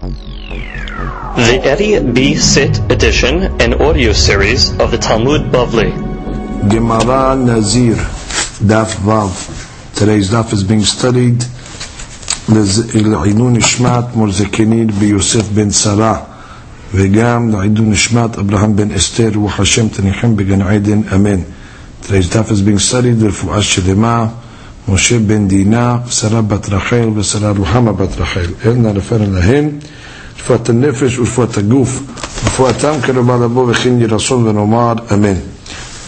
The Eidi B'Sheet edition and audio series of the Talmud Bavli. Gemara Nazir, Daf Vav. Today's Daf is being studied. לעילוי נשמת מורזקנין ביוסף בן סלה וגם לעילוי נשמת אברהם בן אסתר וחשם תניחם בגן עדן אמן. Today's Daf is being studied לרפואה שלמה משה בן דינה ושרה בת רחל ושרה רוחמה בת רחל אל נרפאר להן רפואת הנפש ורפואת הגוף רפואתם קרובה לבוא וכן ירסון ונאמר אמן.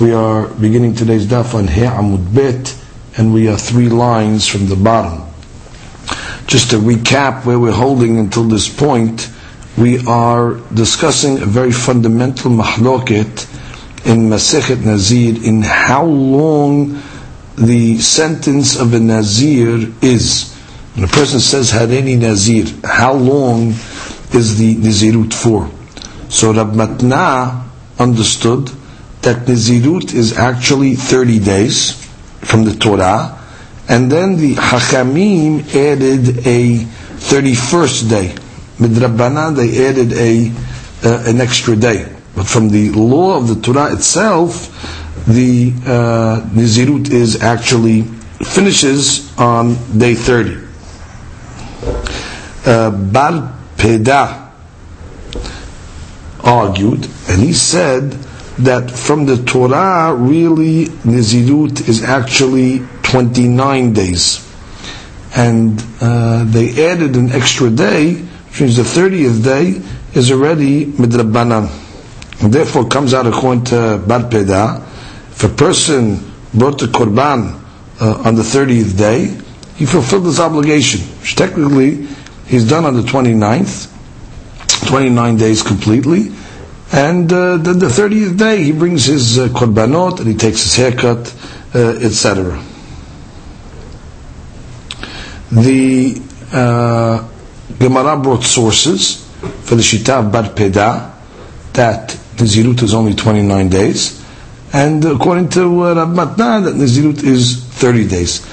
We are beginning today's Daf on He Amud Bet and we are three lines from the bottom. Just to recap where we're holding until this point, we are discussing a very fundamental mahloket in Masechet Nazir, in how long the sentence of a Nazir is. When a person says, Hareni Nazir, how long is the Nazirut for? So Rav Matna understood that Nazirut is actually 30 days from the Torah, and then the Hachamim added a 31st day. Midrabbanan, they added an extra day. But from the law of the Torah itself, the Nazirut is actually finishes on day 30. Bar Pedah argued, and he said that from the Torah, really, Nazirut is actually 29 days. And they added an extra day, which means the 30th day is already midrabbanan. And therefore comes out according to Bar Pedah, if a person brought the korban on the 30th day, he fulfilled his obligation, which technically he's done on the 29th, 29 days completely. And then the 30th day, he brings his korbanot, and he takes his haircut, etc. The Gemara brought sources for the Shita of Bar Pedah that Nazirut is only 29 days, and according to Rav Matna, that Nazirut is 30 days.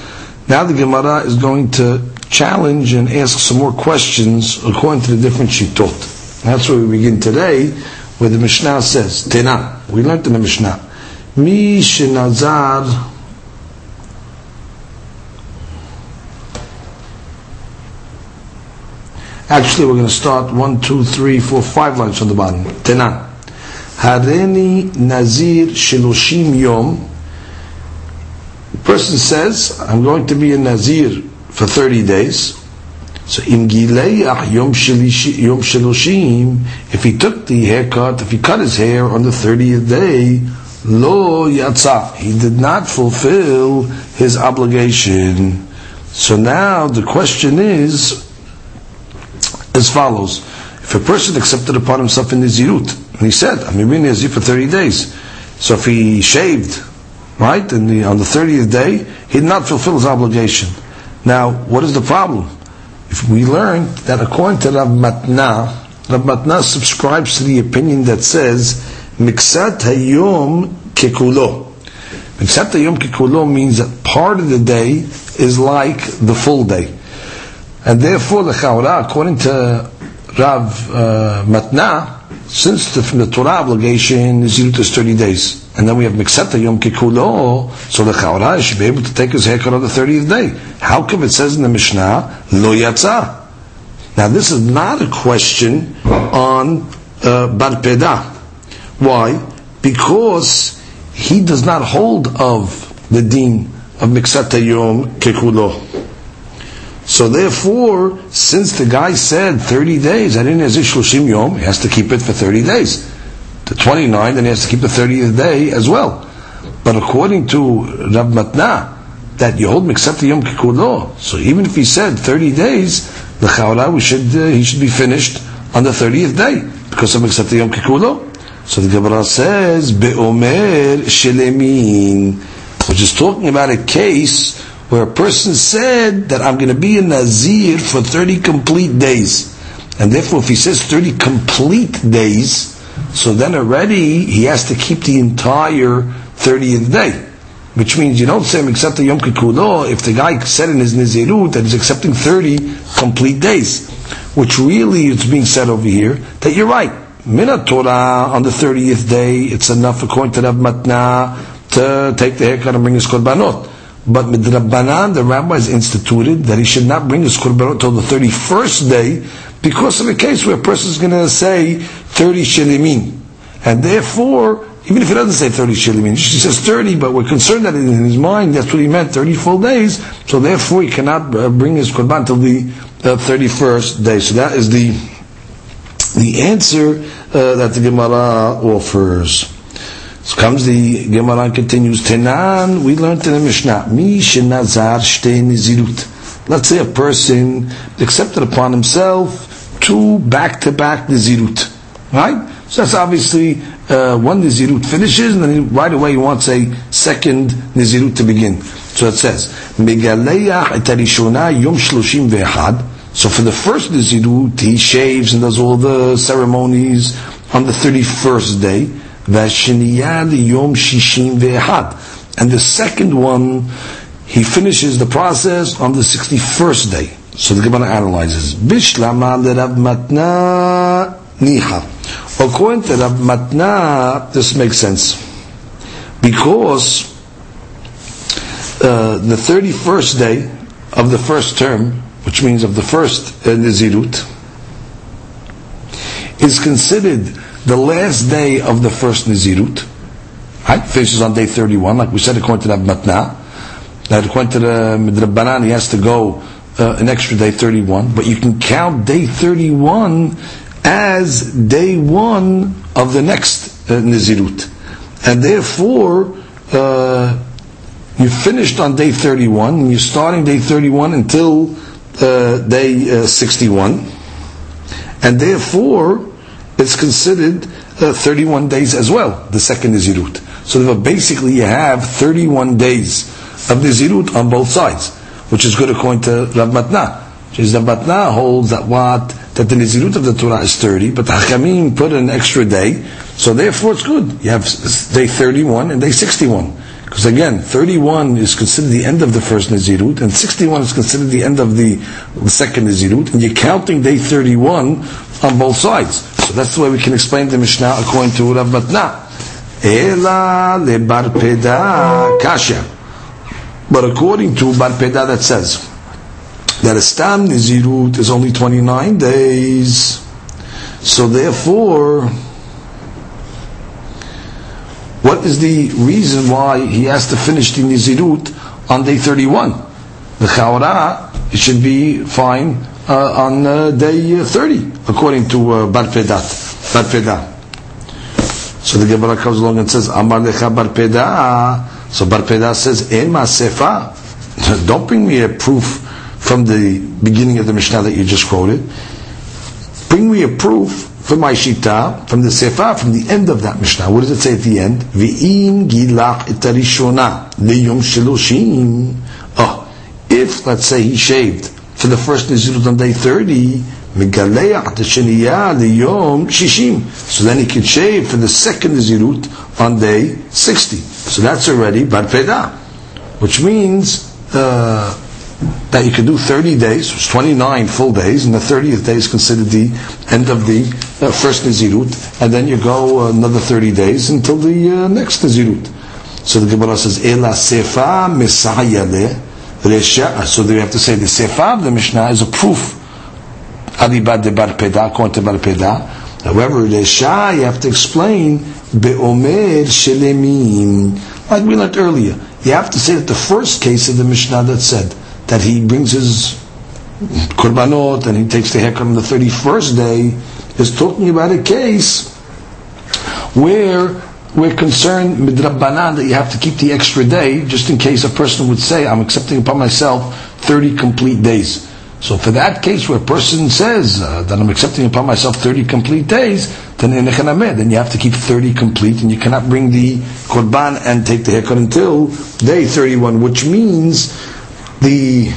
Now the Gemara is going to challenge and ask some more questions according to the different Shitot. That's where we begin today, where the Mishnah says, Tena, we learned in the Mishnah, Mi Shenazar . Actually, we're going to start 5 lines from the bottom. Tena. Hareni Nazir Shiloshim Yom. The person says, I'm going to be a Nazir for 30 days. So, Im Gileach Yom Shiloshim, if he took the haircut, if he cut his hair on the 30th day, Lo Yatsa, he did not fulfill his obligation. So now, the question is, as follows: if a person accepted upon himself in Nazirut, and he said, I'm going to be Nazir for 30 days, so if he shaved, right, and on the 30th day, he did not fulfill his obligation. Now, what is the problem? If we learned that according to Rav Matna subscribes to the opinion that says, Miksat Hayom Kekulo. Miksat Hayom Kekulo means that part of the day is like the full day. And therefore, the Chaura, according to Rav Matna, since from the Torah obligation, Nazirut is 30 days. And then we have Miksata Yom Kikulo, so the Chaura should be able to take his haircut on the 30th day. How come it says in the Mishnah, Lo Yatsa? Now this is not a question on Bar Pedah. Why? Because he does not hold of the deen of Miksata Yom Kikulo. So therefore, since the guy said 30 days, I didn't nazir shloshim yom, he has to keep it for 30 days. The 29th, and he has to keep the 30th day as well. But according to Rav Matna, that you hold miksat yom kikulo, so even if he said 30 days, the chaura he should be finished on the 30th day, because of miksat yom kikulo. So the Gemara says, be'omer shelemin, which is talking about a case where a person said that I'm going to be a Nazir for 30 complete days. And therefore, if he says 30 complete days, so then already he has to keep the entire 30th day. Which means you don't say, Miksata Yom Kikulo, if the guy said in his Nazirut that he's accepting 30 complete days. which really it's being said over here, that you're right. Minat Torah, on the 30th day, it's enough according to Rav Matna to take the haircut and bring his korbanot. But midrabbanan, the rabbis instituted that he should not bring his korbanot until the 31st day, because of a case where a person is going to say 30 shelimin. And therefore, even if he doesn't say 30 shelimin, he says 30, but we're concerned that in his mind, that's what he meant, 30 full days, so therefore he cannot bring his korban until the 31st day. So that is the answer that the Gemara offers. So comes the Gemara and continues, Tenan, we learned in the Mishnah, Mi shenazar shtei nizirut. Let's say a person accepted upon himself two back-to-back nizirut. Right? So that's obviously one nizirut finishes, and then right away he wants a second nizirut to begin. So it says, Megaleach et harishona yom shloshim ve'echad. So for the first nizirut, he shaves and does all the ceremonies on the 31st day. And the second one, he finishes the process on the 61st day. So the Gemara analyzes. According to Rav Matna, this makes sense. Because the 31st day of the first term, which means of the first Nizirut, is considered the last day of the first Nizirut, right? Finishes on day 31, like we said, according to Rav Matna. That according to the Midrabbanan, he has to go an extra day 31, but you can count day 31 as day 1 of the next Nizirut. And therefore, you finished on day 31, and you're starting day 31 until day 61. And therefore, it's considered 31 days as well, the second Nizirut. So basically you have 31 days of Nizirut on both sides, which is good according to Rav Matna. Rav Matna holds that the Nizirut of the Torah is 30, but the Hakamim put an extra day, so therefore it's good. You have day 31 and day 61. Because again, 31 is considered the end of the first Nizirut, and 61 is considered the end of the second Nizirut, and you're counting day 31 on both sides. So that's the way we can explain the Mishnah according to Rav Matna. Ela le Bar Pedah kasher. But according to Bar Pedah, that says that a stam Nizirut is only 29 days. So therefore, what is the reason why he has to finish the Nizirut on day 31? The Chaura, it should be fine on day 30, according to Bar Pedah. So the Gemara comes along and says, Amar lecha Bar Pedah. So Bar Pedah says, En ma'sefa. Don't bring me a proof from the beginning of the Mishnah that you just quoted. Bring me a proof from my shita, from the sefa, from the end of that Mishnah. What does it say at the end? V'im gilach etarishona leyom shloshim. Oh, if let's say he shaved for the first nizirut on day 30, megaleach tesheniya leyom shishim. So then he could shave for the second nizirut on day 60. So that's already Bar Pedah, which means that you can do 30 days, which is 29 full days, and the 30th day is considered the end of the first Nizirut, and then you go another 30 days until the next Nizirut. So the Gemara says, Ela sefa mesayale resha. So they have to say the sefa of the Mishnah is a proof. Alibad de Bar Pedah, according to Bar Pedah. However, resha, you have to explain, beomer shelemim. Like we learned earlier, you have to say that the first case of the Mishnah that said that he brings his korbanot and he takes the haircut on the 31st day is talking about a case where we're concerned midrabbanan that you have to keep the extra day just in case a person would say, I'm accepting upon myself 30 complete days. So for that case where a person says that I'm accepting upon myself 30 complete days, then you have to keep 30 complete, and you cannot bring the korban and take the haircut until day 31, which means the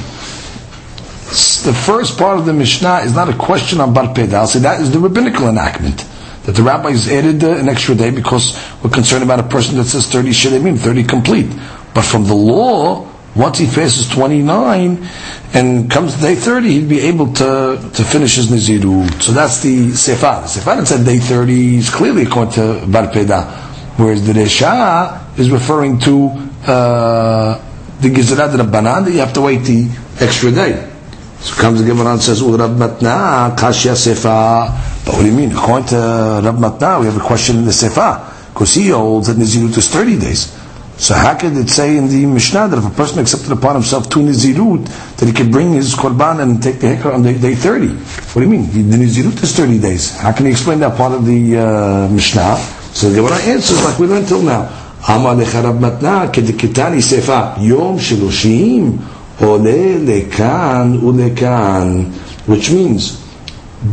first part of the Mishnah is not a question on Bar Pedah. I'll say that is the rabbinical enactment, that the rabbis added an extra day because we're concerned about a person that says 30 shelemim, 30 complete. But from the law, Once he fasts 29 and comes to day 30, he'd be able to finish his Nazirut. So that's the Sefer. The Sefer said day 30 is clearly according to Bar Pedah, whereas the Resha is referring to the Gezerat Rabbanan, that you have to wait the extra day. So comes the Gemara and says, Rav Matna, Kashya Sefer. But what do you mean? According to Rav Matna, we have a question in the Sefer, because he holds that Nazirut is 30 days. So how could it say in the Mishnah that if a person accepted upon himself two Nizirut, that he could bring his Korban and take the Hekar on day 30? What do you mean? The Nizirut is 30 days. How can he explain that part of the Mishnah? So the Gemara answers like we learned till now. Amar lecha Rav Matna kedikitani sefa yom shiloshim ole lekan ulekan, which means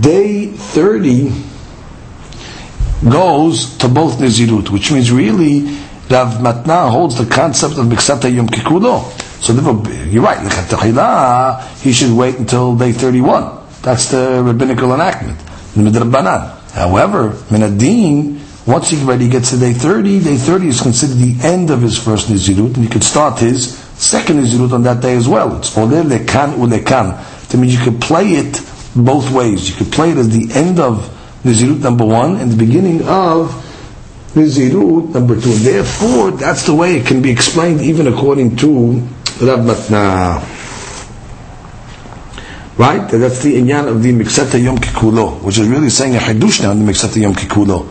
day 30 goes to both Nizirut, which means really Rav Matna holds the concept of Miksata Yom Kikulo. So you're right, Lechatechila, he should wait until day 31. That's the rabbinical enactment. However, Menadin, once he already gets to day 30 is considered the end of his first Nizirut, and he could start his second Nizirut on that day as well. It's Oler Lekan Ulekan. That means you could play it both ways. You could play it as the end of Nizirut number 1 and the beginning of Nizirut number 2. Therefore, that's the way it can be explained even according to Rav Matna. Right? That's the inyan of the Miksata Yom Kikulo, which is really saying a Hadush now in the Miksata Yom Kikulo.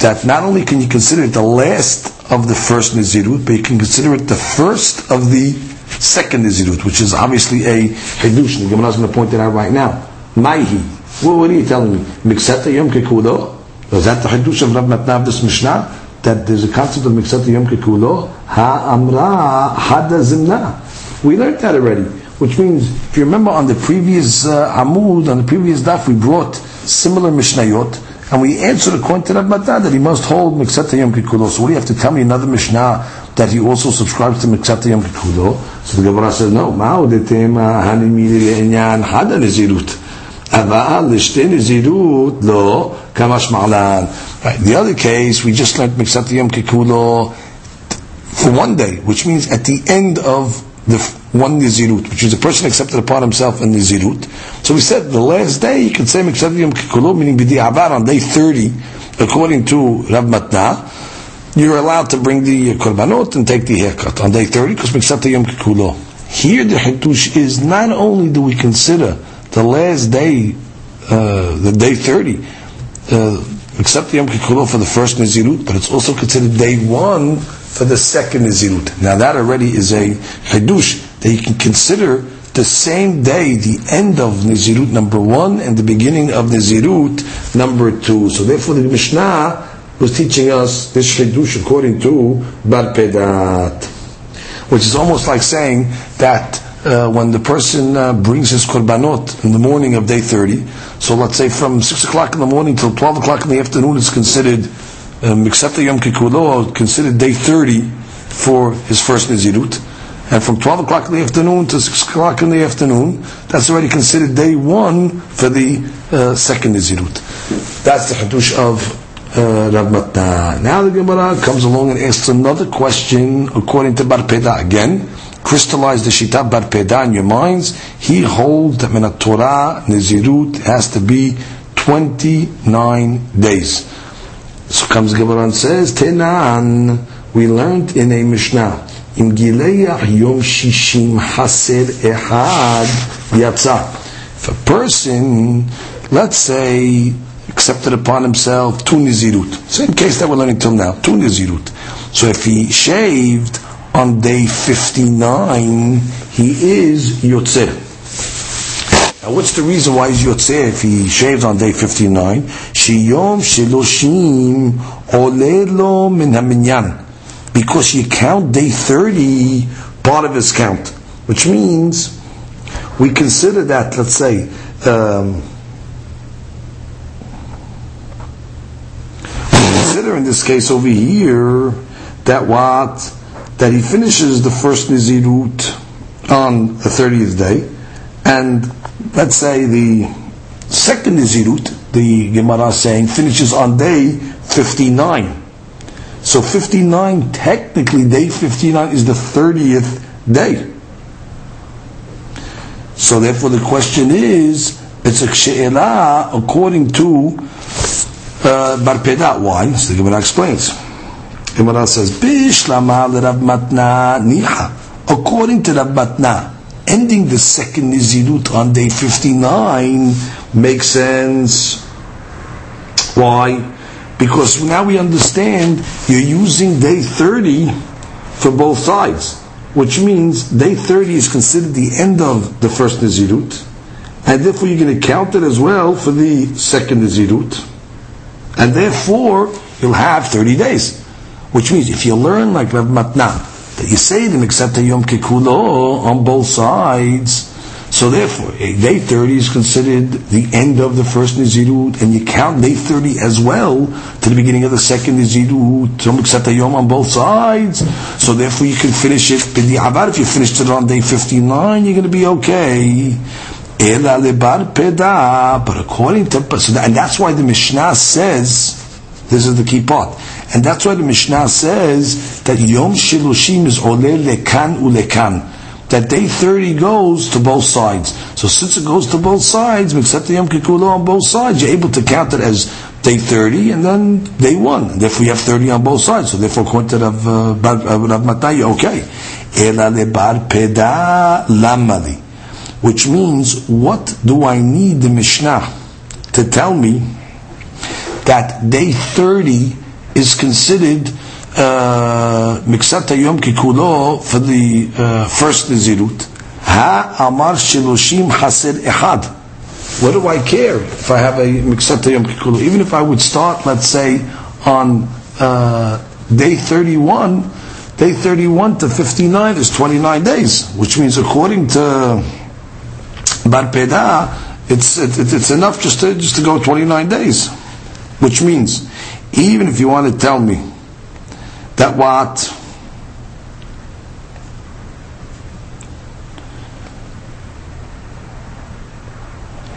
That not only can you consider it the last of the first Nizirut, but you can consider it the first of the second Nizirut, which is obviously a Hadush. The Gemara is going to point it out right now. Maihi. What are you telling me? Miksata Yom Kikulo? Is that the Hadush of Rav Matna of this Mishnah? That there's a concept of Miksat Yom Kikulo? Ha'amra Hadazimna. We learned that already. Which means, if you remember on the previous Amud, on the previous Daf, we brought similar Mishnayot, and we answered according to Rav Matna that he must hold Miksat Yom Kikulo. So what do you have to tell me another Mishnah that he also subscribes to Miksat Yom Kikulo? So the Gemara says, no, Ma'odetem Hanimir Enyan Hadanizirut. Right. The other case, we just learned Miksat Yom Kikulo for one day, which means at the end of the one Nizirut, which is the person accepted upon himself in Nizirut. So we said the last day, you can say Miksat Yom Kikulo, meaning B'di Avar on day 30, according to Rav Matna, you're allowed to bring the Korbanot and take the haircut on day 30, because Miksat Yom Kikulo. Here the Hitush is, not only do we consider the last day, the day 30, except the Yom Kikulo for the first Nizirut, but it's also considered day 1 for the second Nizirut. Now that already is a Hidush, that you can consider the same day, the end of Nizirut number 1 and the beginning of Nizirut number 2. So therefore the Mishnah was teaching us this Hidush according to Bar Pedat, which is almost like saying that when the person brings his korbanot in the morning of day 30, so let's say from 6 o'clock in the morning till 12 o'clock in the afternoon, it's considered Miksata Yom Kikulo, considered day 30 for his first Nizirut, and from 12 o'clock in the afternoon to 6 o'clock in the afternoon, that's already considered day 1 for the second Nizirut. That's the Hadush of Rav Matna. Now the Gemara comes along and asks another question according to Bar Pedah again. Crystallize the Shita Bar Pedah in your minds. He holds that Minat Torah Nizirut has to be 29 days. So comes Gemara and says, Tenan, we learned in a Mishnah, Im Gileah Yom Shishim Haser Ehad Yatza. If a person, let's say, accepted upon himself two Nizirut, same case that we're learning till now, two Nizirut. So if he shaved on day 59, he is Yotzeh. Now what's the reason why he's Yotzeh if he shaves on day 59? Sheyom Shiloshim Olelo Min HaMinyan. Because you count day 30 part of his count. Which means, we consider that, let's say, we consider in this case over here, that what? That he finishes the first Nizirut on the 30th day, and let's say the second Nizirut, the Gemara is saying, finishes on day 59. So 59, technically day 59 is the 30th day. So therefore the question is, it's a she'elah according to Bar Pedah. Why? So the Gemara explains. Gemara says, Bishlama le Rav Matna niha. According to Rav Matna, ending the second Nizirut on day 59 makes sense. Why? Because now we understand you're using day 30 for both sides, which means day 30 is considered the end of the first Nizirut, and therefore you're going to count it as well for the second Nizirut, and therefore you'll have 30 days, which means if you learn like Rav Matna that you say them except a Yom Kikulo on both sides, so therefore day 30 is considered the end of the first Nizirut, and you count day 30 as well to the beginning of the second Nizirut, Yom Kset Hayom on both sides. So therefore you can finish it b'di'avad. If you finished it on day 59, you're going to be okay. Ela lebar peda, but according to, and that's why the Mishnah says, this is the key part, and that's why the Mishnah says that Yom Shilushim is oleh lekan ulekan, that day 30 goes to both sides. So since it goes to both sides, except the Yom Kikulo on both sides, you're able to count it as day 30 and then day 1. Therefore you have 30 on both sides. So therefore according to Rav Matna, you're okay. Ela lebar peda lamali. Which means, what do I need the Mishnah to tell me that day 30 is considered Miksata Yom Kikulo for the first Nizirut? Ha Amar Shiloshim Haser Ehad. What do I care if I have a Miksata Yom Kikulo? Even if I would start, let's say, on day 31 to 59 is 29 days, which means according to Bar Pedah, it's enough just to go 29 days, which means even if you want to tell me that what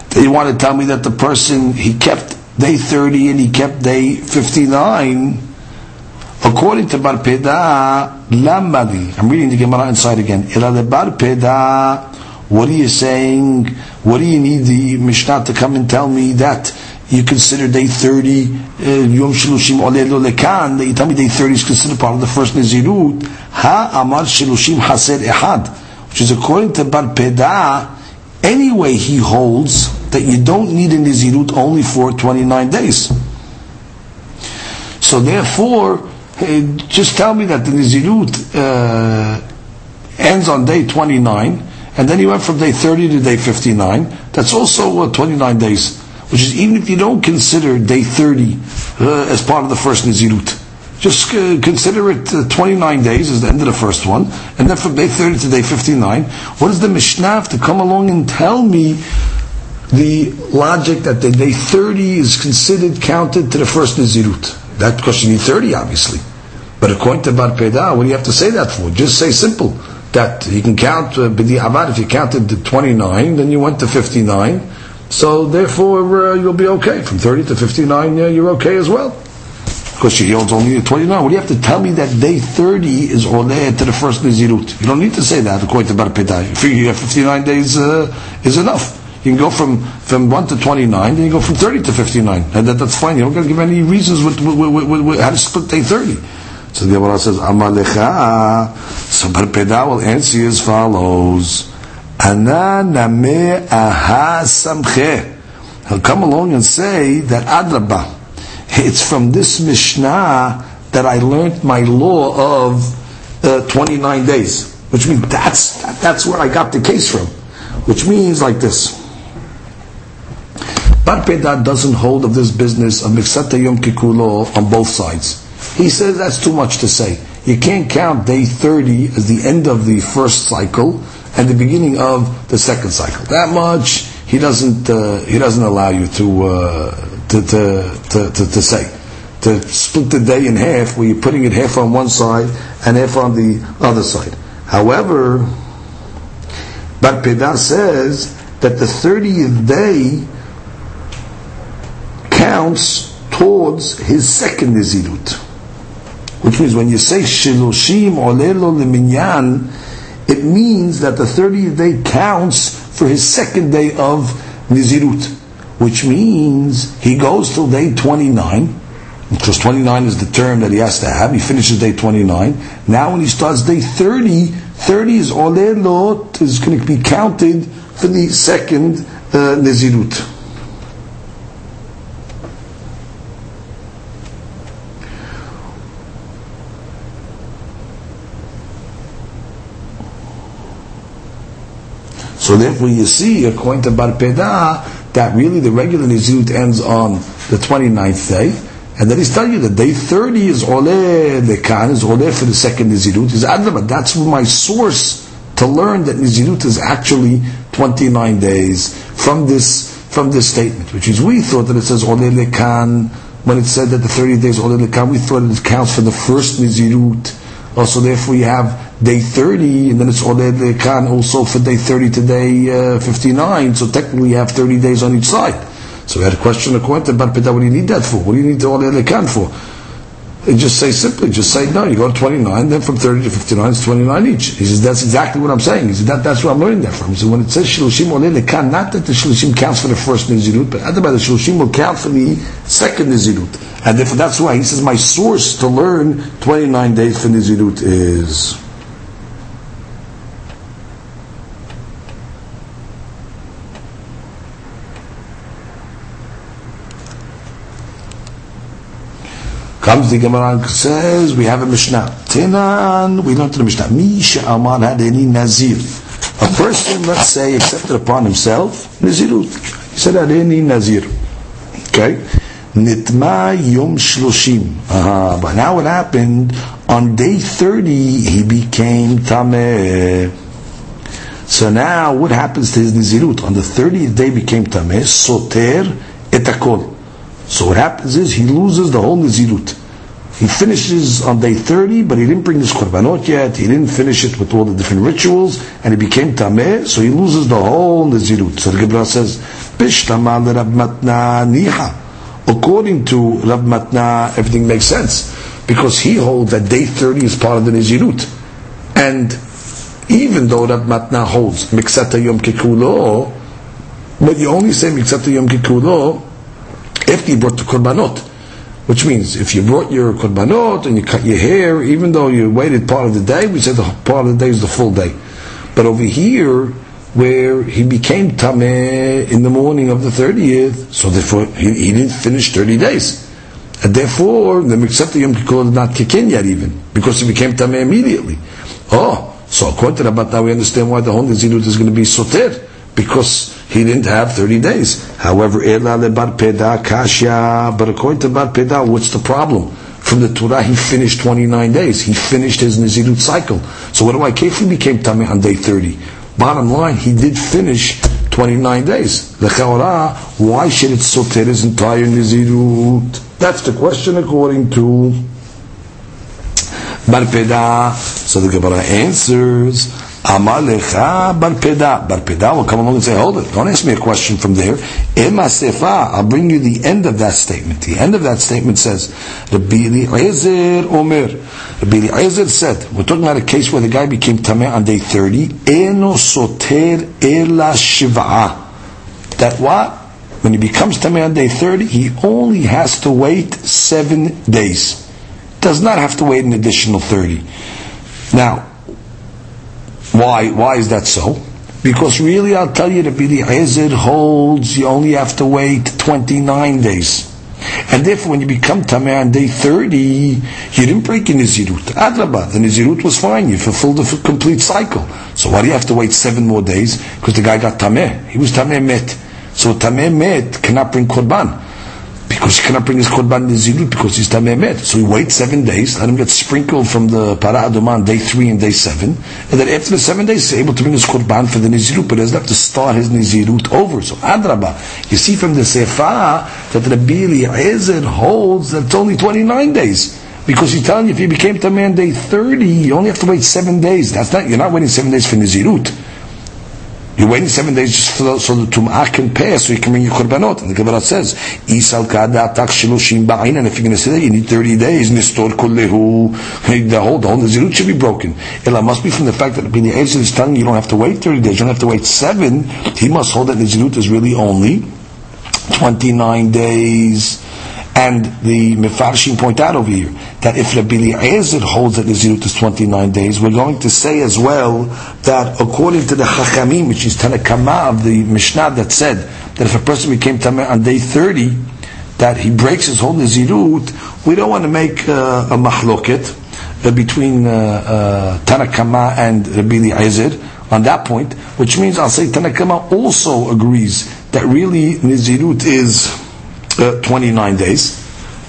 they want to tell me that the person, he kept day 30 and he kept day 59, according to Bar Pedah lamadi. I'm reading the Gemara inside again. Ela le Bar Pedah, what are you saying? What do you need the Mishnah to come and tell me that you consider day 30 Yom Shilushim Oleh Lo Lekan? You tell me day 30 is considered part of the first Nizirut. Ha Amar Shilushim Haser Ehad, which is according to Bar Pedah. Anyway, he holds that you don't need a Nizirut only for 29 days. So therefore, just tell me that the Nizirut ends on day 29, and then you went from day 30 to day 59. That's also 29 days. Which is, even if you don't consider day 30 as part of the first Nizirut, just consider it 29 days as the end of the first one, and then from day 30 to day 59, what does the Mishnah have to come along and tell me the logic that the day 30 is considered counted to the first Nizirut? That because you need 30, obviously. But according to Bar Pedah, what do you have to say that for? Just say simple, that you can count, if you counted to 29, then you went to 59, so therefore you'll be okay. From 30 to 59, you're okay as well. Because she holds only 29. What do you have to tell me that day 30 is oleh to the first Nizirut? You don't need to say that according to Bar Pedah. You figure you have 59 days is enough. You can go from 1 to 29, then you go from 30 to 59. And that's fine. You don't got to give any reasons with how to split day 30. So the Gemara says, Amalecha. So Bar Pedah will answer as follows. He'll come along and say that Adrabah, it's from this Mishnah that I learned my law of 29 days, which means that's where I got the case from, which means like this. Bar Pedah doesn't hold of this business of Miksata Yom Kikulo on both sides. He says that's too much to say. You can't count day 30 as the end of the first cycle and the beginning of the second cycle. That much he doesn't allow you to say, to split the day in half, where you're putting it half on one side and half on the other side. However, Bar Pedah says that the 30th day counts towards his second Nizirut, which means when you say Shiloshim Oleh Lo Leminyan, it means that the 30th day counts for his second day of Nizirut, which means he goes till day 29, because 29 is the term that he has to have. He finishes day 29. Now when he starts day 30, 30 is Olelot, is going to be counted for the second Nizirut. So therefore you see, according to Bar Pedah, that really the regular Nizirut ends on the 29th day. And then he's telling you that day 30 is Oleh Lekan, is Oleh for the second Nizirut. He's Adlama, that's my source to learn that Nizirut is actually 29 days from this statement. Which is, we thought that it says Oleh Lekan, when it said that the 30 days Oleh Lekan, we thought it counts for the first Nizirut. Also, therefore, you have day 30, and then it's Oleh Lekan also for day 30 to day 59. So technically, you have 30 days on each side. So we had a question according to Bar Pedah, what do you need that for? What do you need the Oleh Lekan for? And just say no, you go to 29, then from 30 to 59 it's 29 each. He says, that's exactly what I'm saying. He says, that's where I'm learning that from. He says, when it says Shilushim Oleh Lekan, not that the Shilushim counts for the first Nizirut, but otherwise the Shilushim will count for the second Nizirut. And therefore that's why he says, my source to learn 29 days for Nizirut is... Comes the Gemara and says, we have a Mishnah. Tinan, we learned the Mishnah. Misha Amar Hadeni Nazir. A person, let's say, accepted upon himself Nazirut. He said, Hadeni Nazir. Okay? Nitma Yom Shloshim. But now it happened, on day 30, he became Tameh. So now, what happens to his Nazirut? On the 30th day, became Tameh. Soter etakol. So what happens is, he loses the whole Nizirut. He finishes on day 30, but he didn't bring his Korbanot yet, he didn't finish it with all the different rituals, and he became Tameh, so he loses the whole Nizirut. So the Gemara says, Bishtama le Rav Matna niha. According to Rav Matna, everything makes sense, because he holds that day 30 is part of the Nizirut. And even though Rav Matna holds, Miksata Yom Kikulo, but you only say Miksata Yom Kikulo, if you brought the korbanot, which means if you brought your korbanot and you cut your hair, even though you waited part of the day, we said the part of the day is the full day. But over here, where he became tameh in the morning of the 30th, so therefore he didn't finish 30 days. And therefore, the Miksat Yom Kippur did not kick in yet even, because he became tameh immediately. So according to Rabbah, now we understand why the whole Nizirut is going to be soter, because he didn't have 30 days. However, Ela le Bar Pedah Kashya, but according to Bar Pedah, what's the problem? From the Torah, he finished 29 days. He finished his Nizirut cycle. So what do I care if he became Tameh on day 30? Bottom line, he did finish 29 days. L'chaora, why should it soter his entire Nizirut? That's the question according to Bar Pedah. So the Gemara answers... Amar lecha Bar Pedah. Bar Pedah will come along and say, hold it, don't ask me a question from there. Ema sefa, I'll bring you the end of that statement. The end of that statement says, Rabbi Eliezer Omer. Rabbi Eliezer said, we're talking about a case where the guy became Tameh on day 30. Eno soter ela shiva'ah. That what? When he becomes Tameh on day 30, he only has to wait 7 days. Does not have to wait an additional 30. Now, Why is that so? Because really, I'll tell you, Rabbi Eliezer holds you only have to wait 29 days. And therefore, when you become Tameh on day 30, you didn't break your Nizirut. Adrabah, the Nizirut was fine. You fulfilled the complete cycle. So why do you have to wait 7 more days? Because the guy got Tameh. He was Tameh Met. So Tameh Met cannot bring Korban. Because he cannot bring his Korban Nizirut because he's Tameh Met. So he waits 7 days, let him get sprinkled from the Parah Adumah on day 3 and day 7. And then after the 7 days, he's able to bring his Korban for the Nizirut, but he doesn't have to start his Nizirut over. So Adrabah, you see from the Sefa that Rabbi Eliezer holds that it's only 29 days. Because he's telling you, if he became Tameh on day 30, you only have to wait 7 days. You're not waiting 7 days for Nizirut. You're waiting 7 days just so the Tum'ah can pass, so you can bring your Qurbanot. And the Gemara says, Isal Ka'ada Tak Shiloshim Ba'in, and if you're going to say that, you need 30 days. Nistor Kullehu. The whole Nazirut should be broken. Ela must be from the fact that Rabbi Eliezer is telling you, you don't have to wait 30 days, you don't have to wait 7. He must hold that Nazirut is really only 29 days. And the Mefarshim point out over here that if Rabbi Eliezer holds that Nazirut is 29 days, we're going to say as well that according to the Chachamim, which is Tanakama of the Mishnah that said that if a person became Tameh on day 30, that he breaks his whole Nazirut, we don't want to make a Mahloket between Tanakama and Rabbi Eliezer on that point, which means I'll say Tanakama also agrees that really Nazirut is 29 days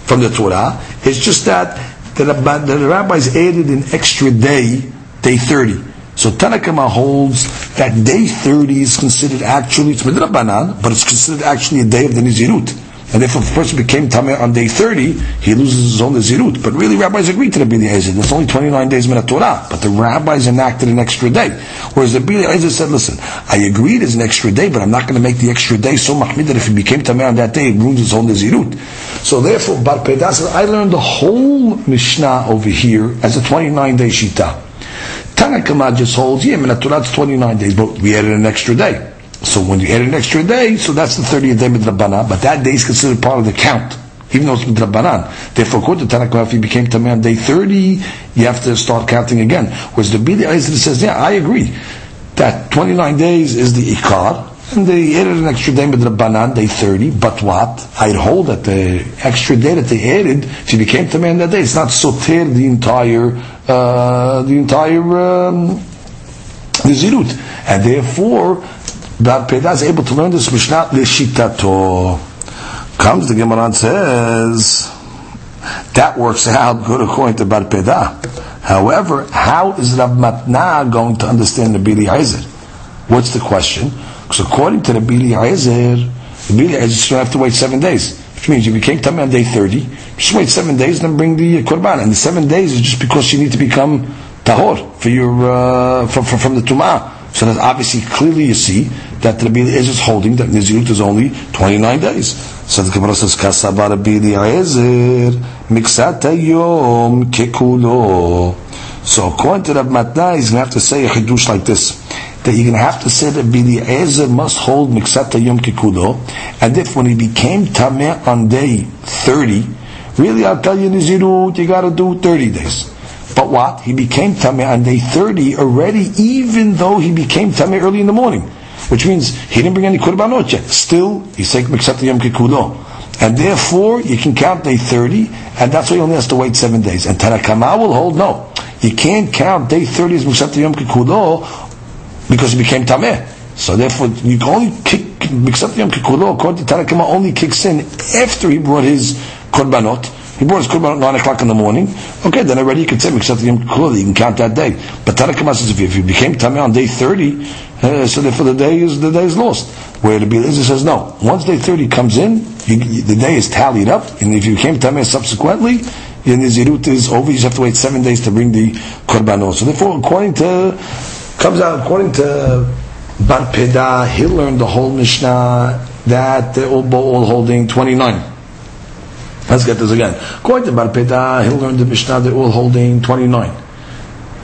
from the Torah. It's just that the rabbis added an extra day, day 30. So Tanakama holds that day 30 is considered actually, it's midrabanan, but it's considered actually a day of the Nazirut. And if a person became Tameh on day 30, he loses his own Nazirut. But really rabbis agreed to Rabbi Eliezer. It's only 29 days from the Torah, but the rabbis enacted an extra day. Whereas Rabbi Eliezer said, listen, I agreed it's an extra day, but I'm not going to make the extra day so mahmid that if he became Tameh on that day, it ruins his own Nazirut. So therefore, Bar Pedah says, I learned the whole Mishnah over here as a 29-day Shita. Tanakama just holds, yeah, the Torah is 29 days, but we added an extra day. So when you add an extra day, so that's the 30th day midrabanan, but that day is considered part of the count, even though it's midrabanan. Therefore, according to Tanakh, if you became Tameh on day 30, you have to start counting again. Whereas the B'di Ezra says, yeah, I agree, that 29 days is the Ikar, and they added an extra day midrabanan, day 30, but what? I'd hold that the extra day that they added, if you became Tameh on that day, it's not soter the entire Zirut. And therefore, Bar Pedah is able to learn this Mishnah L'shitato. Comes the Gemara and says, that works out good according to Bar Pedah. However, how is Rav Matna going to understand Rabbi Eliezer? What's the question? Because according to Rabbi Eliezer just going to have to wait 7 days. Which means if you became Tameh on day 30, just wait 7 days and then bring the Korban. And the 7 days is just because you need to become Tahor for your, from the Tum'ah. So that obviously, clearly you see that Rabbi Eliezer is holding that Nazirut is only 29 days. So the Gemara says, Kasaba Rabbi Eliezer, Miksatayom Kekulo. So according to Rav Matna, he's going to have to say a Chidush like this. That you're going to have to say that Rabbi Eliezer must hold Miksatayom Kekulo. And if when he became Tameh on day 30, really I'll tell you Nazirut, you got to do 30 days. But what? He became Tameh on day 30 already, even though he became Tameh early in the morning. Which means he didn't bring any Qurbanot yet. Still, he's saying Miksat Yom Kikulo. And therefore, you can count day 30, and that's why he only has to wait 7 days. And Tanakama will hold, no. You can't count day 30 as Miksat Yom Kikulo because he became Tameh. So therefore, you can only kick Miksat Yom Kikulo, according to Tanakama, only kicks in after he brought his Qurbanot. He brought his Qurban at 9 o'clock in the morning. Okay, then already you can say, except you can count that day. But Tanakh says, if you became Tameh on day 30, so therefore the day is lost. Where the Eliezer says, no, once day 30 comes in, the day is tallied up, and if you became Tameh subsequently, then the Zirut is over, you just have to wait 7 days to bring the Qurbanot. So therefore, according to Bar Pedah, he learned the whole Mishnah, that they're all holding 29. Let's get this again. According to Bar Pedah, he'll learn the Mishnah, they're all holding 29.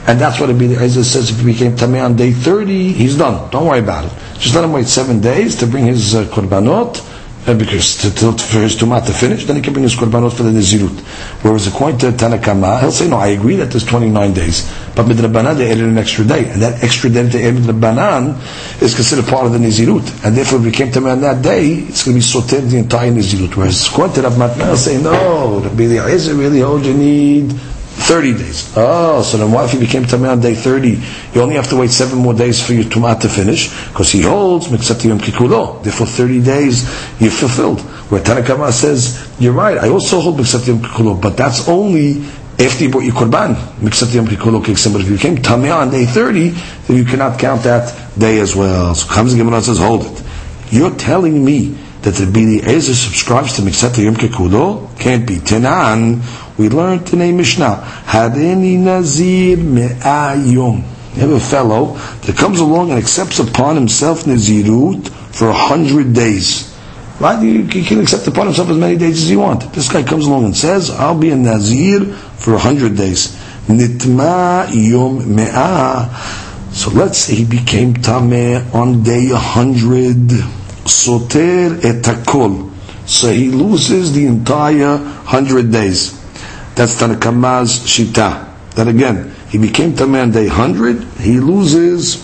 And that's what Rabbi Eliezer says, if he became Tameh on day 30, he's done. Don't worry about it. Just let him wait 7 days to bring his Qurbanot, because for his Tumah to finish, then he can bring his Qurbanot for the Nazirut. Whereas according to Tanakama, he'll say, no, I agree that there's 29 days. But with Rabbanan, they added an extra day. And that extra day that they added with Rabbanan is considered part of the Nazirut. And therefore, if we came to Tameh on that day, it's going to be soter the entire Nazirut. Whereas according to Rav Matna, he'll say, no, Rabbi Eliezer really holds you need 30 days. Oh, so then why if you became Tameh on day 30, you only have to wait 7 more days for your Tum'ah to finish? Because he holds Miksat Yom Kikulo. Therefore 30 days, you're fulfilled. Where Tanakama says, you're right, I also hold Miksat Yom Kikulo, but that's only after you brought your Qurban. Miksat Yom Kikulo kicks in. But if you became Tameh on day 30, then you cannot count that day as well. So comes the Gemara and says, hold it. You're telling me that the B'di Ezer subscribes to Miksat Yom Kikulo? Can't be. Tenan. We learned in a Mishnah, Hareni Nazir Me'ayom. You have a fellow that comes along and accepts upon himself Nazirut for 100 days. Right? He can accept upon himself as many days as he wants. This guy comes along and says, I'll be a Nazir for 100 days. Nitma Yom Me'ah. So let's say he became Tameh on day 100. Soter etakol. So he loses the entire 100 days. That's Tanakamaz Shita. That again, he became Tameh on day 100, he loses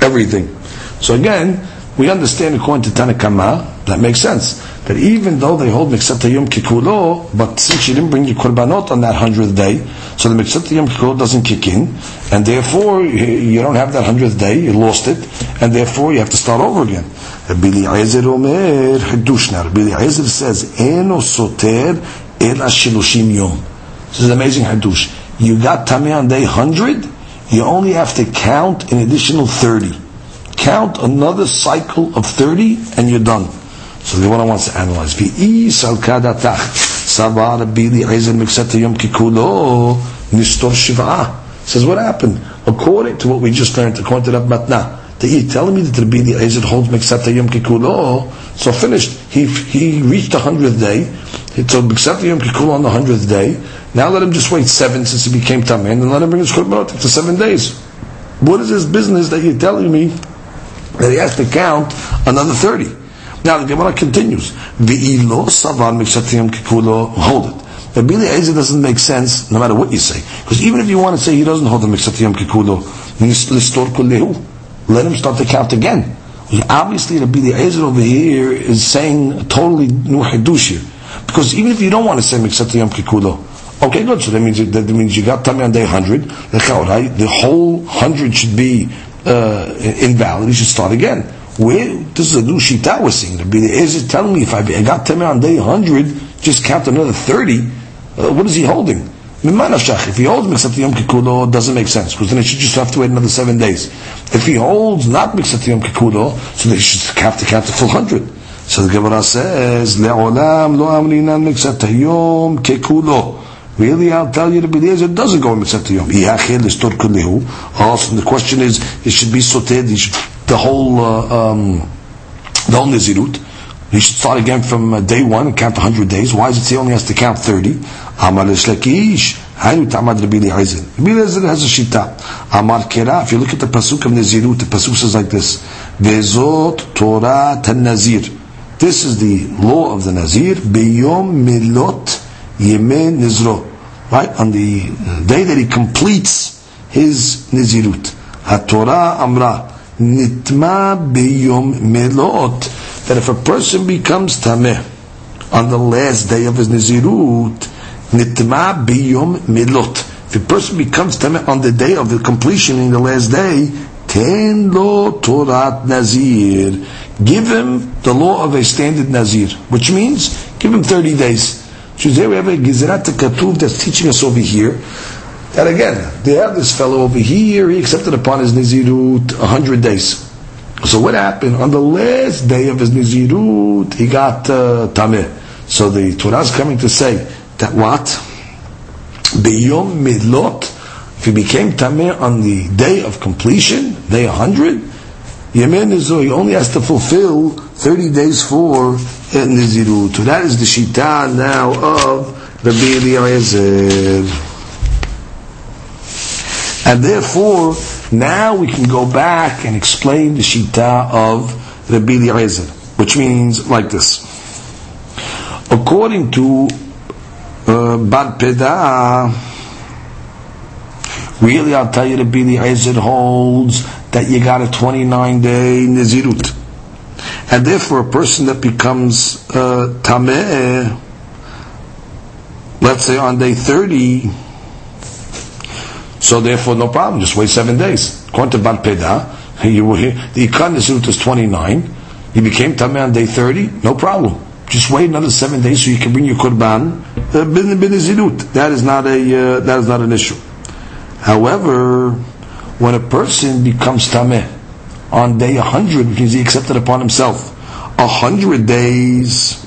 everything. So again, we understand according to Tanakama, that makes sense. That even though they hold Mekset Yom Kikulo, but since she didn't bring the Korbanot on that 100th day, so the Mekset Yom Kikulo doesn't kick in, and therefore you don't have that 100th day, you lost it, and therefore you have to start over again. Rabbi Eliezer Omer Hadushna. Rabbi Eliezer says, Eno Soter Ela Shilushim Yom. This is an amazing Hadush. You got Tameh on day 100, you only have to count an additional 30. Count another cycle of 30 and you're done. So the one wants to analyze. Says what happened? According to what we just learned, according to Rav Matna, that you're telling me that Rabbi Eliezer holds Mekset Yom Kikulo, so finished. He reached the 100th day, he told Mekset Yom Kikulo on the 100th day, now let him just wait 7 since he became Tameh, and let him bring his Korbanot after 7 days. What is this business that you're telling me that he has to count another 30? Now the Gemara continues. Ve'ilo savar Mekset Yom Kikulo, hold it. Rabbi Eliezer doesn't make sense no matter what you say, because even if you want to say he doesn't hold the Mekset Yom Kikulo, listor kulehu, let him start to count again. Obviously, Rabbi Eliezer over here is saying a totally new hadush here, because even if you don't want to say Mekset Yom Kikulo, okay, good. So that means you got Tameh on day 100. The whole 100 should be invalid. You should start again. This is a new shita we're seeing. Rabbi Eliezer is telling me if I got Tameh on day 100, just count another 30. What is he holding? If he holds Mekset Yom Kikulo, it doesn't make sense, because then it should just have to wait another 7 days. If he holds not Mekset Yom Kikulo, so they should have to count the full 100. So the Gemara says, Le'olam lo amrinan Mekset Yom Kikulo. Really, I'll tell you, Rabbi Eliezer doesn't go in Mekset Yom. Also, the question is, it should be soted, the whole Nezirut. He should start again from day 1 and count 100 days. Why is it he only has to count 30? Amar Eshlakish, Hainu Tamad Rabbi Eliezer. Rabbi Eliezer has a shita. Amar Kera, if you look at the Pasuk of Nezirut, the Pasuk says like this, Vezot Torah Tan Nazir. This is the law of the Nazir, Beyom Milot Yemen Nizro, right? On the day that he completes his Nizirut. HaTorah Amra, Nitma Beyom Melot, that if a person becomes Tameh on the last day of his Nizirut, Nitma Beyom Melot, if a person becomes Tameh on the day of the completion in the last day, Ten Lo Torat Nazir, give him the law of a standard Nazir, which means give him 30 days. So there we have a Gizrat Katuv that's teaching us over here. And again, they have this fellow over here, he accepted upon his Nizirut 100 days. So what happened? On the last day of his Nizirut, he got Tameh. So the Torah is coming to say that what? Beyom Milot, if he became Tameh on the day of completion, day 100, Yemen Nizor, he only has to fulfill 30 days for Nizirut. So that is the shita now of Rabbi Eliezer. And therefore, now we can go back and explain the shita of Rabbi Eliezer, which means like this. According to Bar Pedah, really I'll tell you Rabbi Eliezer holds that you got a 29-day Nizirut. And therefore, a person that becomes Tameh, let's say on day 30, so therefore no problem, just wait 7 days. According to Bar Pedah, you were here, the Ikan Nizirut is 29, you became Tameh on day 30, no problem. Just wait another 7 days so you can bring your Qurban bin Nizirut. That is not an issue. However, when a person becomes Tameh on day 100, which means he accepted upon himself 100 days.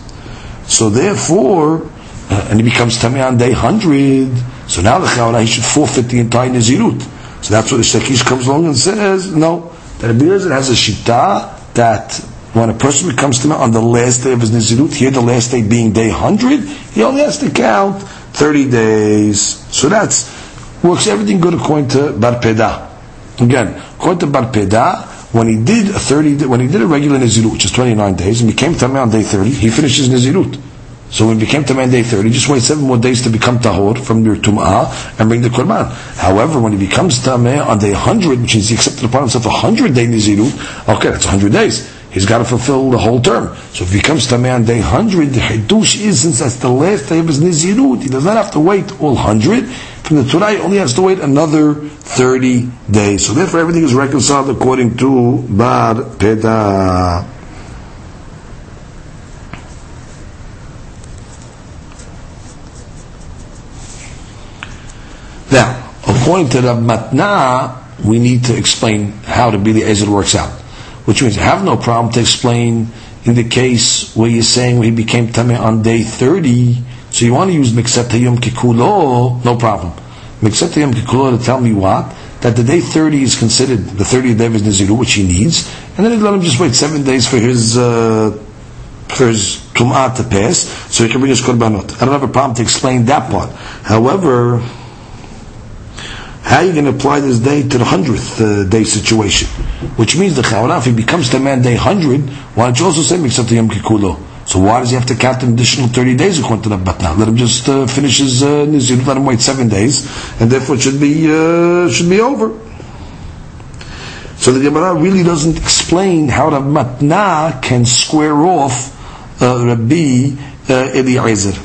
So therefore, and he becomes Tameh on day 100. So now he should forfeit the entire Nizirut. So that's what Ishtakish comes along and says, no, that Rabbi Eliezer has a shita that when a person becomes to me on the last day of his Nizirut, here the last day being day 100, he only has to count 30 days. So that's, works everything good according to Bar Pedah. Again, according to Bar Pedah, when he did a regular Nizirut, which is 29 days, and became Tameh on day 30, he finishes Nizirut. So when he became Tameh on day 30, he just waits 7 more days to become Tahor from your Tum'ah and bring the Qurban. However, when he becomes Tameh on day 100, which means he accepted upon himself a 100-day Nizirut, okay, that's 100 days. He's got to fulfill the whole term. So if he comes Tameh on day 100, the Hidush is, since that's the last day of his Nizirut, he does not have to wait all 100. From the Torah, he only has to wait another 30 days. So therefore, everything is reconciled according to Bar Pedah. Now, according to Rav Matna, we need to explain how to be the Ezer works out. Which means, I have no problem to explain in the case where you're saying he became Tameh on day 30, so you want to use Miksat Yom Kikulo, no problem. Miksat Yom Kikulo to tell me what? That the day 30 is considered the 30th day of his Naziru, which he needs, and then he let him just wait 7 days for his Tum'ah to pass, so he can bring his Korbanot. I don't have a problem to explain that part. However, how are you going to apply this day to the 100th day situation? Which means the Chavarah, if he becomes the man day 100, why don't you also say Miksat Yom Kikulo? So why does he have to count an additional 30 days according to Rav Matna? Let him just finish his Nizirut, let him wait 7 days, and therefore it should be over. So the Gemara really doesn't explain how Rav Matna can square off Rabbi Eliezer.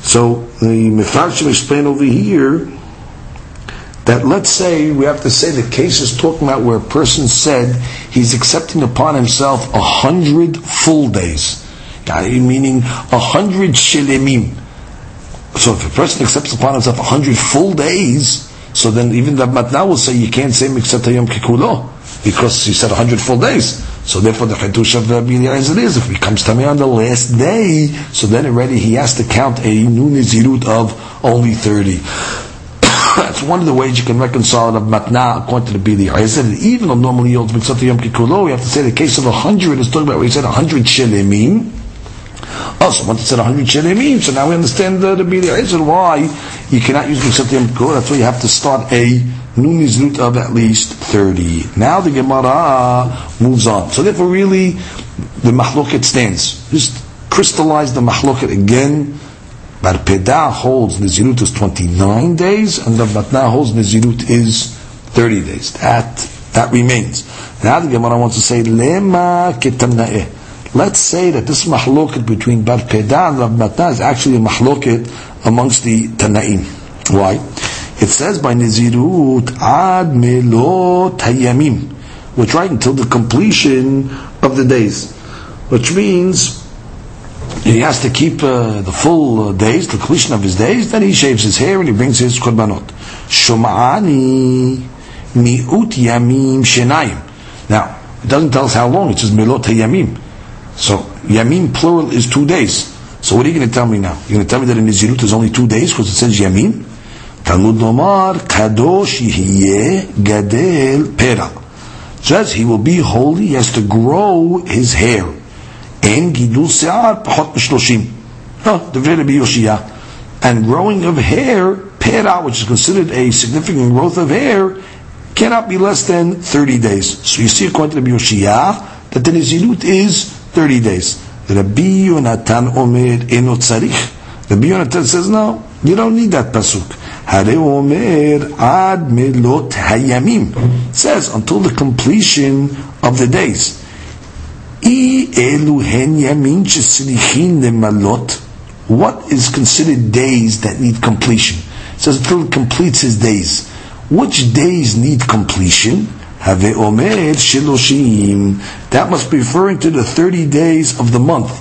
So the Mefarshim explain over here that let's say, we have to say the case is talking about where a person said he's accepting upon himself 100 full days. Meaning 100 shilimim. So if a person accepts upon himself 100 full days, so then even the Matna will say you can't say Miksat Yom Kikulo, because he said 100 full days. So therefore the Chidush of Rabbi Eliezer is, if he comes to me on the last day, so then already he has to count a new Nizirut of only 30. That's one of the ways you can reconcile Rav Matna according to the Bili. I said even though normally you Miksat Yom Kikulo, we have to say the case of 100 is talking about where he said 100 shilimim. Oh, so once it said 100 shilimim, so now we understand the Bili. I said why you cannot use Miksat Yom Kikulo. That's why you have to start a new Nizirut of at least 30. Now the Gemara moves on. So therefore, really, the Mahloket stands. Just crystallize the Mahloket again. Bar Pedah holds Nizirut is 29 days, and Rav Matna holds Nizirut is 30 days. That remains. Now the Gemara wants to say, Lema ketamna'eh. Let's say that this mahloket between Bar Pedah and Rav Matna is actually a mahloket amongst the Tanaim. Why? It says by Nizirut, Ad melot hayamim. We're right until the completion of the days. Which means, he has to keep the full days, the completion of his days, then he shaves his hair and he brings his korbanot. Shoma'ani mi'ut yamim shenayim. Now, it doesn't tell us how long, it says milot hayamim. So, yamim plural is 2 days. So what are you going to tell me now? You're going to tell me that in Nizirut is only 2 days because it says yamim? Talmud nomar kadosh yihyeh gadel pera. Says he will be holy, he has to grow his hair. And gidul se'ar pachot mishloshim. The Rabbi Yoshiyah. And growing of hair, Perah, which is considered a significant growth of hair, cannot be less than 30 days. So you see according to Rabbi Yoshiyah, that the Nizirut is 30 days. Rabbi Yonatan omer eno tzarich. Rabbi Yonatan says, no, you don't need that pasuk. Hare omer ad melot hayamim. It says, until the completion of the days. What is considered days that need completion? It says until it completes his days. Which days need completion? That must be referring to the 30 days of the month.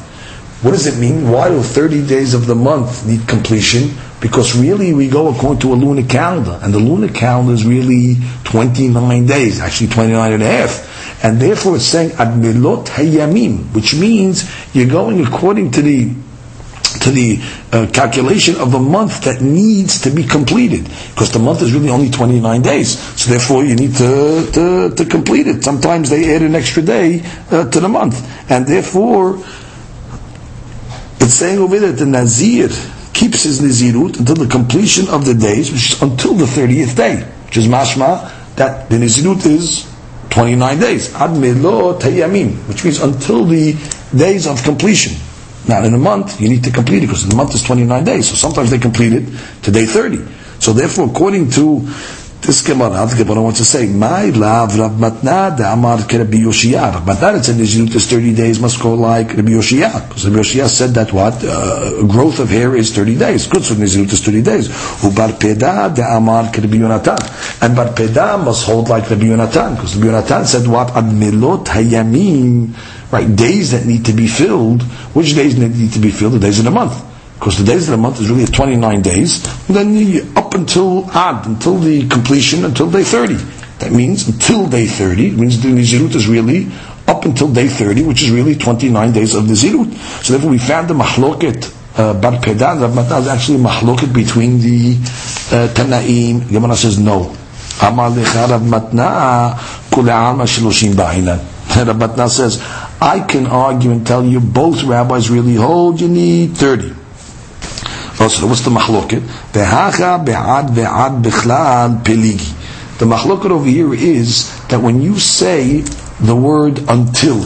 What does it mean? Why do 30 days of the month need completion? Because really we go according to a lunar calendar, and the lunar calendar is really 29 days, actually 29 and a half. And therefore it's saying, Ad melot hayamim, which means you're going according to the to the calculation of a month that needs to be completed, because the month is really only 29 days, so therefore you need to complete it. Sometimes they add an extra day to the month, and therefore it's saying over there that the Nazir keeps his Nazirut until the completion of the days, which is until the 30th day, which is mashma that the Nazirut is 29 days, ad melo tayamin, which means until the days of completion. Now in a month you need to complete it, because the month is 29 days, so sometimes they complete it to day 30. So therefore, according to this Gemara, the Gemara wants to say, my love, Rav Matna, the Amar ke Rabbi Yoshiyah. Rav Matna that said Nazirut is 30 days must go like Rabbi Yoshiyah, because Rabbi Yoshiyah said that growth of hair is 30 days. Good, so Nazirut is 30 days. Who Bar Pedah, the Amar ke Rabbi Yonatan. And Bar Pedah must hold like Rabbi Yonatan, because Rabbi Yonatan said what? Amilot hayamim. Right, days that need to be filled. Which days need to be filled? The days of the month. Because the days of the month is really 29 days, and then you, up until until the completion, until day 30. That means until day 30, it means the Nazirut is really up until day 30, which is really 29 days of the Nazirut. So therefore we found the Mahloket, Bar Pedah, Rav Matna is actually Mahloket between the Tanaim. Gemara says no. Amar lecha Rav Matna, kol ha'alma shloshim ba'inyan. Rav Matna says, I can argue and tell you both rabbis really hold you need 30. Also, what's the machloket? The machloket over here is that when you say the word until,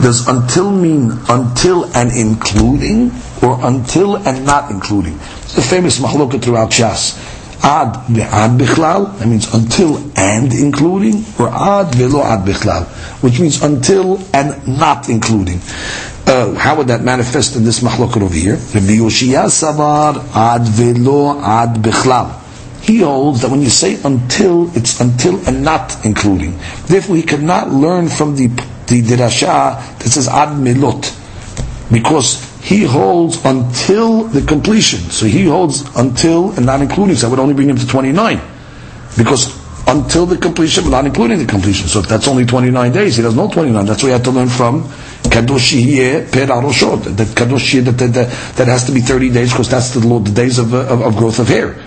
does until mean until and including, or until and not including? It's a famous machloket throughout Shas. Ad ve'ad bichlal, that means until and including, or ad ve'lo ad bichlal, which means until and not including. How would that manifest in this machloket over here? Rabbi Yoshiyah savar ad velo ad bichlal. He holds that when you say until, it's until and not including. Therefore, he could not learn from the derasha that says ad milot, because he holds until the completion. So he holds until and not including. So that would only bring him to 29, because until the completion, but not including the completion. So if that's only 29 days, he doesn't know 29. That's why you have to learn from Kadoshiyeh Peraroshot, that Kadoshiyeh that has to be 30 days, because that's the days of growth of hair.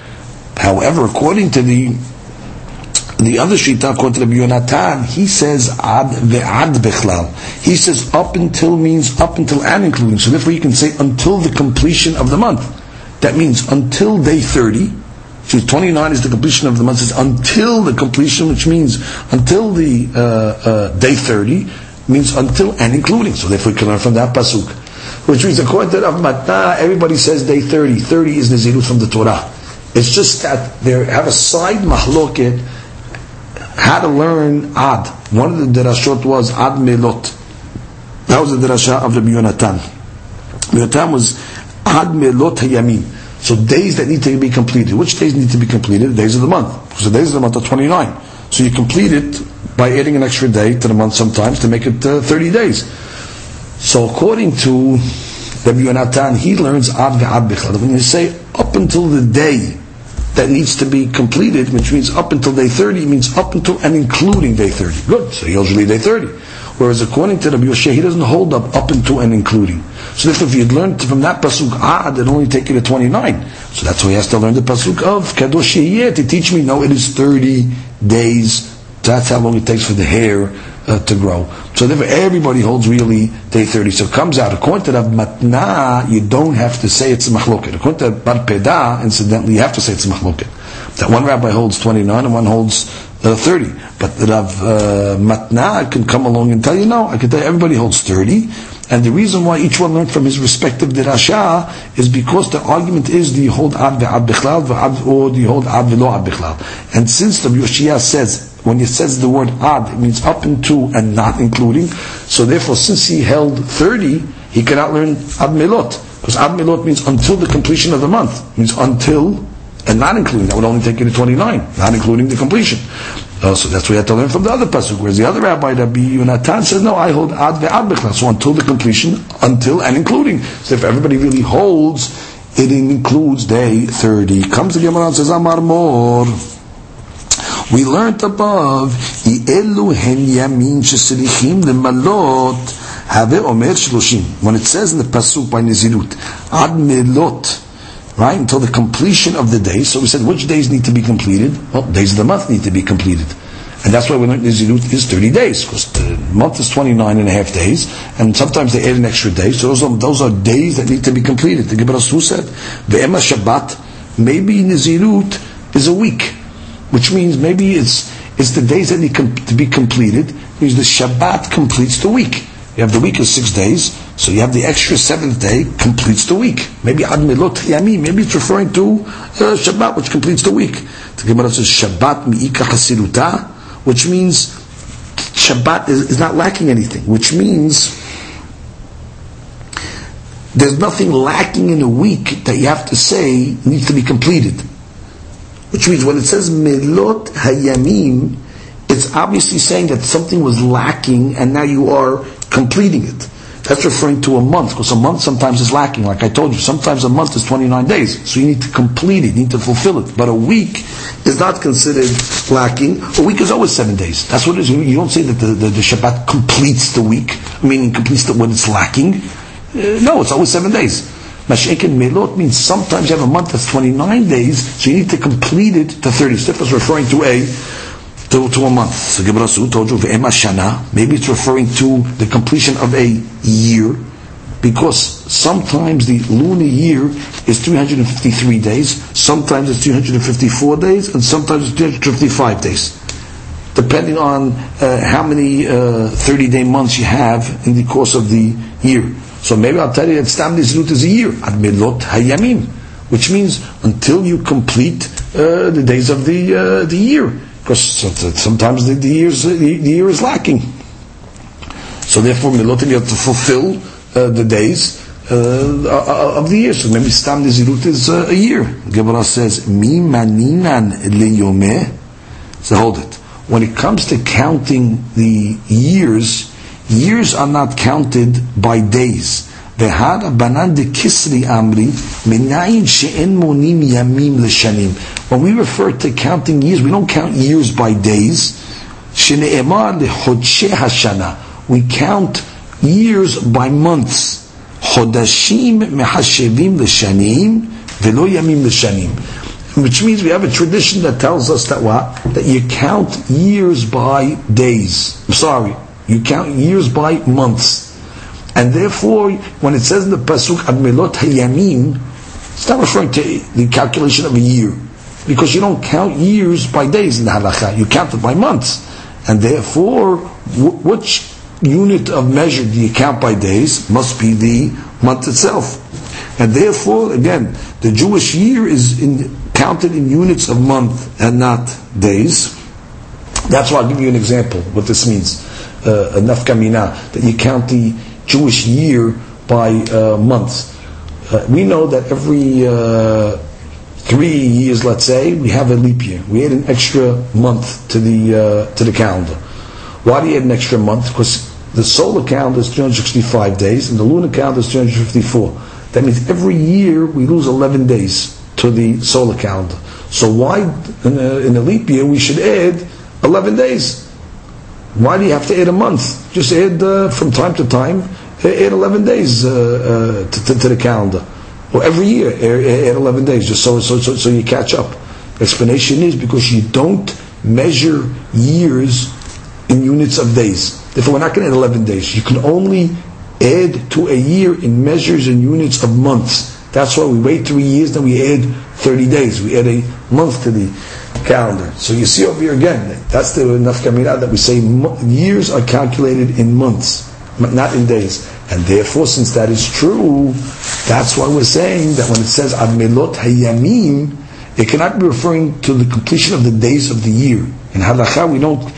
However, according to the other Shita, according to Rabbi Yonatan, he says ad ve'ad bichlal. He says up until means up until and including. So therefore you can say until the completion of the month. That means until day 30. So 29 is the completion of the month. It's until the completion, which means until the day 30, means until and including. So therefore we can learn from that pasuk, which means according to Rav Matna, everybody says day 30. 30 is Nazirut from the Torah. It's just that they have a side mahloket, how to learn ad. One of the derashot was ad melot. That was the derasha of Rabbi Yonatan. Yonatan was ad melot hayamin. So days that need to be completed. Which days need to be completed? The days of the month. Because the days of the month are 29. So you complete it by adding an extra day to the month sometimes to make it 30 days. So according to Rabbi Yonatan, he learns ad ve'ad bichlal. When you say up until the day that needs to be completed, which means up until day 30, means up until and including day 30. Good. So usually day 30. Whereas according to Rabbi Yoshiyah, he doesn't hold up until and including. So therefore, if you had learned from that pasuk ad, it only take you to 29. So that's why he has to learn the pasuk of Kadoshiyeh to teach me. No, it is 30 days. That's how long it takes for the hair to grow. So therefore, everybody holds really day 30. So it comes out according to Rav Matna, you don't have to say it's a machloket. According to Bar Pedah, incidentally, you have to say it's a machloket. That one rabbi holds 29 and one holds 30. But Rav Matna can come along and tell you, no, I can tell you everybody holds 30. And the reason why each one learned from his respective derasha is because the argument is, do you hold ad ve'ad bichlal, or do you hold ad ve'lo ad bichlal? And since Rabbi Yoshiyah says, when he says the word ad, it means up into and not including. So therefore, since he held 30, he cannot learn ad melot, because ad melot means until the completion of the month. It means until and not including. That would only take you to 29, not including the completion. So that's what you have to learn from the other pasuk. Whereas the other rabbi, Rabbi Yonatan, says, no, I hold ad ve'ad bichlal. So until the completion, until and including. So if everybody really holds, it includes day 30. Comes to Gemara and says, Amar Mor. We learnt above, I'elu hen yamin shesirichim lemalot When it says in the pasuk by Nezirut, Ad Melot, right, until the completion of the day. So we said, which days need to be completed? Well, days of the month need to be completed. And that's why we learned Nezirut is 30 days, because the month is 29 and a half days, and sometimes they add an extra day, so those are days that need to be completed. The Gemara said, Ve'ema Shabbat, maybe Nezirut is a week, which means maybe it's the days that need to be completed, means the Shabbat completes the week. You have the week of 6 days, so you have the extra 7th day completes the week. Maybe Ad Melot Yami, maybe it's referring to Shabbat, which completes the week. The Gemara says, Shabbat Mi'ika Hasiruta, which means Shabbat is not lacking anything, which means there's nothing lacking in a week that you have to say needs to be completed. Which means when it says Melot Hayamim, it's obviously saying that something was lacking and now you are completing it. That's referring to a month, because a month sometimes is lacking. Like I told you, sometimes a month is 29 days. So you need to complete it, you need to fulfill it. But a week is not considered lacking. A week is always 7 days. That's what it is. You don't say that the Shabbat completes the week, meaning completes what it's lacking. No, it's always 7 days. Masechet Melot means sometimes you have a month that's 29 days, so you need to complete it to 30. So that's referring to a month. So Gemara told you, Ve'ema Shana, maybe it's referring to the completion of a year, because sometimes the lunar year is 353 days, sometimes it's 354 days, and sometimes it's 355 days, depending on how many 30-day months you have in the course of the year. So maybe I'll tell you that Stam Nizirut is a year, Ad Melot Hayamim, which means until you complete the days of the year. Because sometimes the year is lacking. So therefore, Melot, you have to fulfill the days of the year. So maybe Stam Nezirut is a year. Gemara says, Mi maninan leyomeh. So hold it. When it comes to counting the years are not counted by days. When we refer to counting years, we don't count years by days. We count years by months. Which means we have a tradition that tells us that what? That you count years by days. I'm sorry, you count years by months. And therefore, when it says in the pasuk Ad Melot Hayamim, it's not referring to the calculation of a year, because you don't count years by days in the halakha; you count it by months. And therefore, which unit of measure do you count by days? Must be the month itself. And therefore, again, the Jewish year is counted in units of month and not days. That's why I'll give you an example what this means. Nafka mina, that you count the Jewish year by months. We know that every 3 years, let's say, we have a leap year. We add an extra month to the calendar. Why do you add an extra month? Because the solar calendar is 365 days and the lunar calendar is 354. That means every year we lose 11 days to the solar calendar. So why in a leap year we should add 11 days? Why do you have to add a month? Just add from time to time, add 11 days to the calendar, or every year add 11 days, just so you catch up. Explanation is because you don't measure years in units of days. Therefore, we're not going to add 11 days. You can only add to a year in measures in units of months. That's why we wait 3 years, then we add 30 days. We add a month to the calendar. So you see over here again, that's the nafka mina that we say years are calculated in months, not in days. And therefore, since that is true, that's why we're saying that when it says Ad Melot Hayamim, it cannot be referring to the completion of the days of the year. In halakha, we don't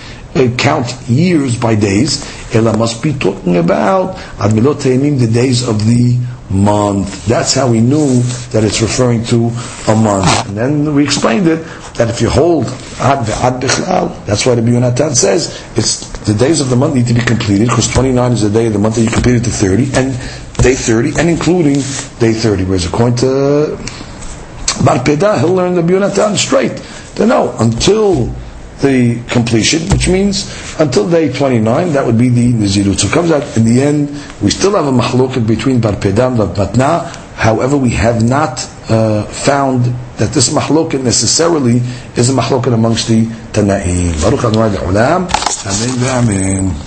count years by days. Ela must be talking about Ad Melot Hayamim, the days of the month. That's how we knew that it's referring to a month. And then we explained it, that if you hold Ad Ve'ad Bichlal, that's why Rabbi Yonatan says, it's the days of the month need to be completed, because 29 is the day of the month that you completed to 30, and day 30, and including day 30. Whereas according to Bar Pedah, he'll learn Rabbi Yonatan straight. Then no, until the completion, which means until day 29, that would be the Nazirut. So it comes out in the end, we still have a mahluk between Bar Pedah and Rav Matna. However, we have not found that this mahluk necessarily is a mahluk amongst the Tanaim. Baruch Adonai Le'olam. Amen.